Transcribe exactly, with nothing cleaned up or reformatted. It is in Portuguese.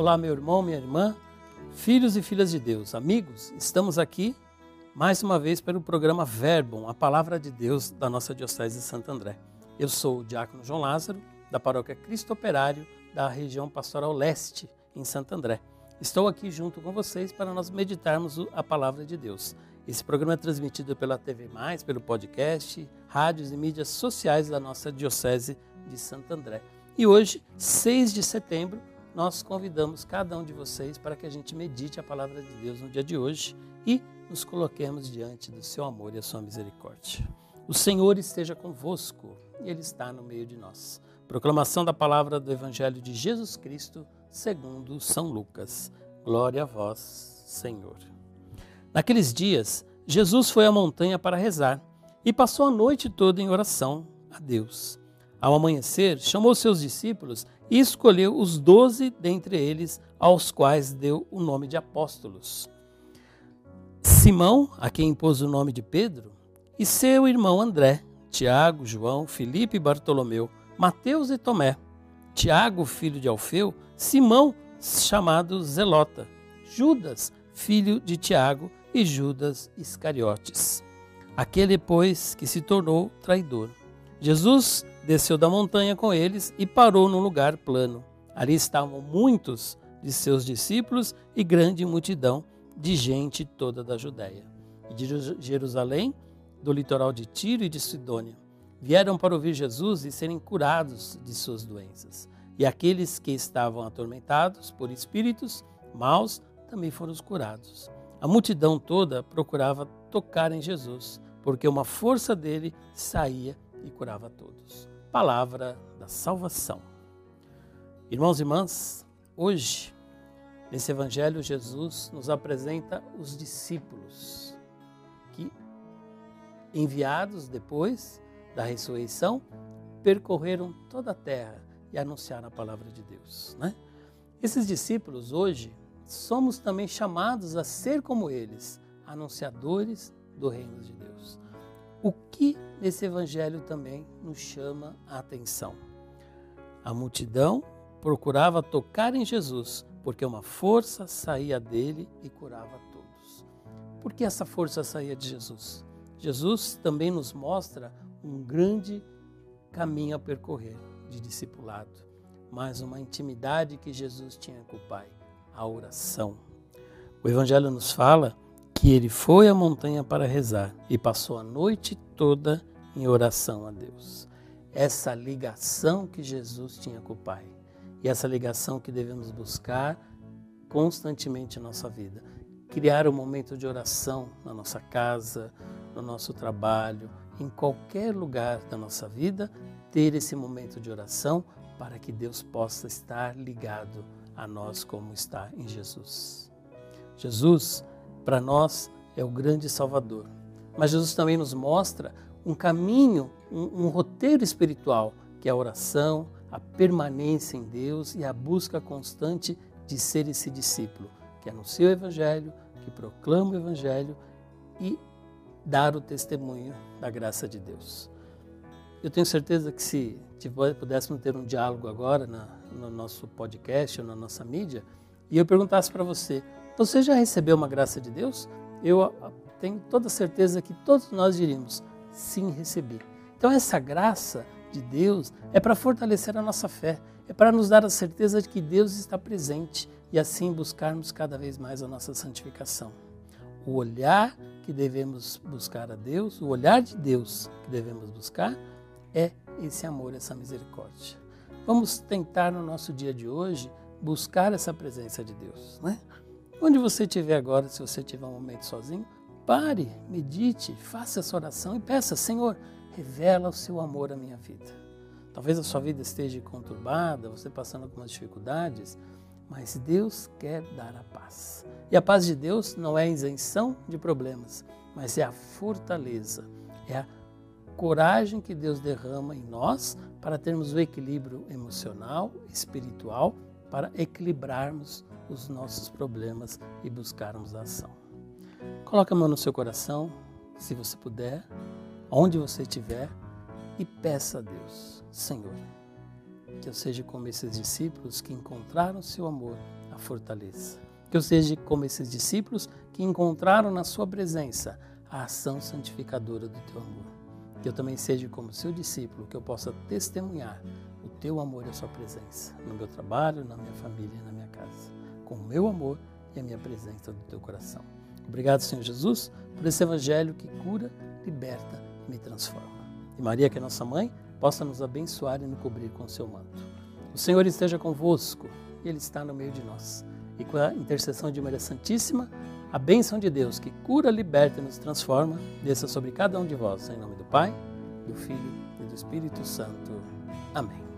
Olá, meu irmão, minha irmã, filhos e filhas de Deus, amigos, estamos aqui mais uma vez pelo programa Verbum, a Palavra de Deus da nossa Diocese de Santo André. Eu sou o Diácono João Lázaro, da Paróquia Cristo Operário, da região Pastoral Leste, em Santo André. Estou aqui junto com vocês para nós meditarmos a Palavra de Deus. Esse programa é transmitido pela T V Mais, pelo podcast, rádios e mídias sociais da nossa Diocese de Santo André. E hoje, seis de setembro, nós convidamos cada um de vocês para que a gente medite a Palavra de Deus no dia de hoje e nos coloquemos diante do seu amor e a sua misericórdia. O Senhor esteja convosco e Ele está no meio de nós. Proclamação da Palavra do Evangelho de Jesus Cristo segundo São Lucas. Glória a vós, Senhor. Naqueles dias, Jesus foi à montanha para rezar e passou a noite toda em oração a Deus. Ao amanhecer, chamou seus discípulos e escolheu os doze dentre eles, aos quais deu o nome de apóstolos. Simão, a quem impôs o nome de Pedro, e seu irmão André, Tiago, João, Filipe e Bartolomeu, Mateus e Tomé, Tiago, filho de Alfeu, Simão, chamado Zelota, Judas, filho de Tiago, e Judas Iscariotes, aquele, pois, que se tornou traidor. Jesus desceu da montanha com eles e parou num lugar plano. Ali estavam muitos de seus discípulos e grande multidão de gente toda da Judéia, e de Jerusalém, do litoral de Tiro e de Sidônia. Vieram para ouvir Jesus e serem curados de suas doenças. E aqueles que estavam atormentados por espíritos maus também foram curados. A multidão toda procurava tocar em Jesus, porque uma força dele saía e curava a todos. Palavra da salvação. Irmãos e irmãs, hoje, nesse evangelho, Jesus nos apresenta os discípulos, que, enviados depois da ressurreição, percorreram toda a terra e anunciaram a palavra de Deus, né? Esses discípulos, hoje, somos também chamados a ser como eles, anunciadores do reino de Deus. O que nesse evangelho também nos chama a atenção? A multidão procurava tocar em Jesus, porque uma força saía dele e curava a todos. Por que essa força saía de Jesus? Jesus também nos mostra um grande caminho a percorrer de discipulado, mas uma intimidade que Jesus tinha com o Pai, a oração. O evangelho nos fala que ele foi à montanha para rezar e passou a noite toda em oração a Deus. Essa ligação que Jesus tinha com o Pai e essa ligação que devemos buscar constantemente em nossa vida. Criar um momento de oração na nossa casa, no nosso trabalho, em qualquer lugar da nossa vida, ter esse momento de oração para que Deus possa estar ligado a nós como está em Jesus. Jesus, para nós, é o grande Salvador. Mas Jesus também nos mostra um caminho, um, um roteiro espiritual, que é a oração, a permanência em Deus e a busca constante de ser esse discípulo, que anuncia o Evangelho, que proclama o Evangelho e dar o testemunho da graça de Deus. Eu tenho certeza que se pudéssemos ter um diálogo agora na, no nosso podcast ou na nossa mídia, e eu perguntasse para você, você já recebeu uma graça de Deus? Eu tenho toda certeza que todos nós diríamos, sim, recebi. Então essa graça de Deus é para fortalecer a nossa fé, é para nos dar a certeza de que Deus está presente e assim buscarmos cada vez mais a nossa santificação. O olhar que devemos buscar a Deus, o olhar de Deus que devemos buscar é esse amor, essa misericórdia. Vamos tentar no nosso dia de hoje buscar essa presença de Deus, né? Onde você estiver agora, se você tiver um momento sozinho, pare, medite, faça essa oração e peça, Senhor, revela o seu amor à minha vida. Talvez a sua vida esteja conturbada, você passando algumas dificuldades, mas Deus quer dar a paz. E a paz de Deus não é a isenção de problemas, mas é a fortaleza, é a coragem que Deus derrama em nós para termos o equilíbrio emocional, espiritual, para equilibrarmos os nossos problemas e buscarmos a ação. Coloque a mão no seu coração, se você puder, onde você estiver, e peça a Deus, Senhor, que eu seja como esses discípulos que encontraram o seu amor, a fortaleça. Que eu seja como esses discípulos que encontraram na sua presença a ação santificadora do teu amor. Que eu também seja como seu discípulo, que eu possa testemunhar o teu amor e a sua presença no meu trabalho, na minha família e na minha casa, com o meu amor e a minha presença do teu coração. Obrigado, Senhor Jesus, por esse evangelho que cura, liberta e me transforma. E Maria, que é nossa mãe, possa nos abençoar e nos cobrir com o seu manto. O Senhor esteja convosco e Ele está no meio de nós. E com a intercessão de Maria Santíssima, a bênção de Deus que cura, liberta e nos transforma, desça sobre cada um de vós, em nome do Pai, do Filho e do Espírito Santo. Amém.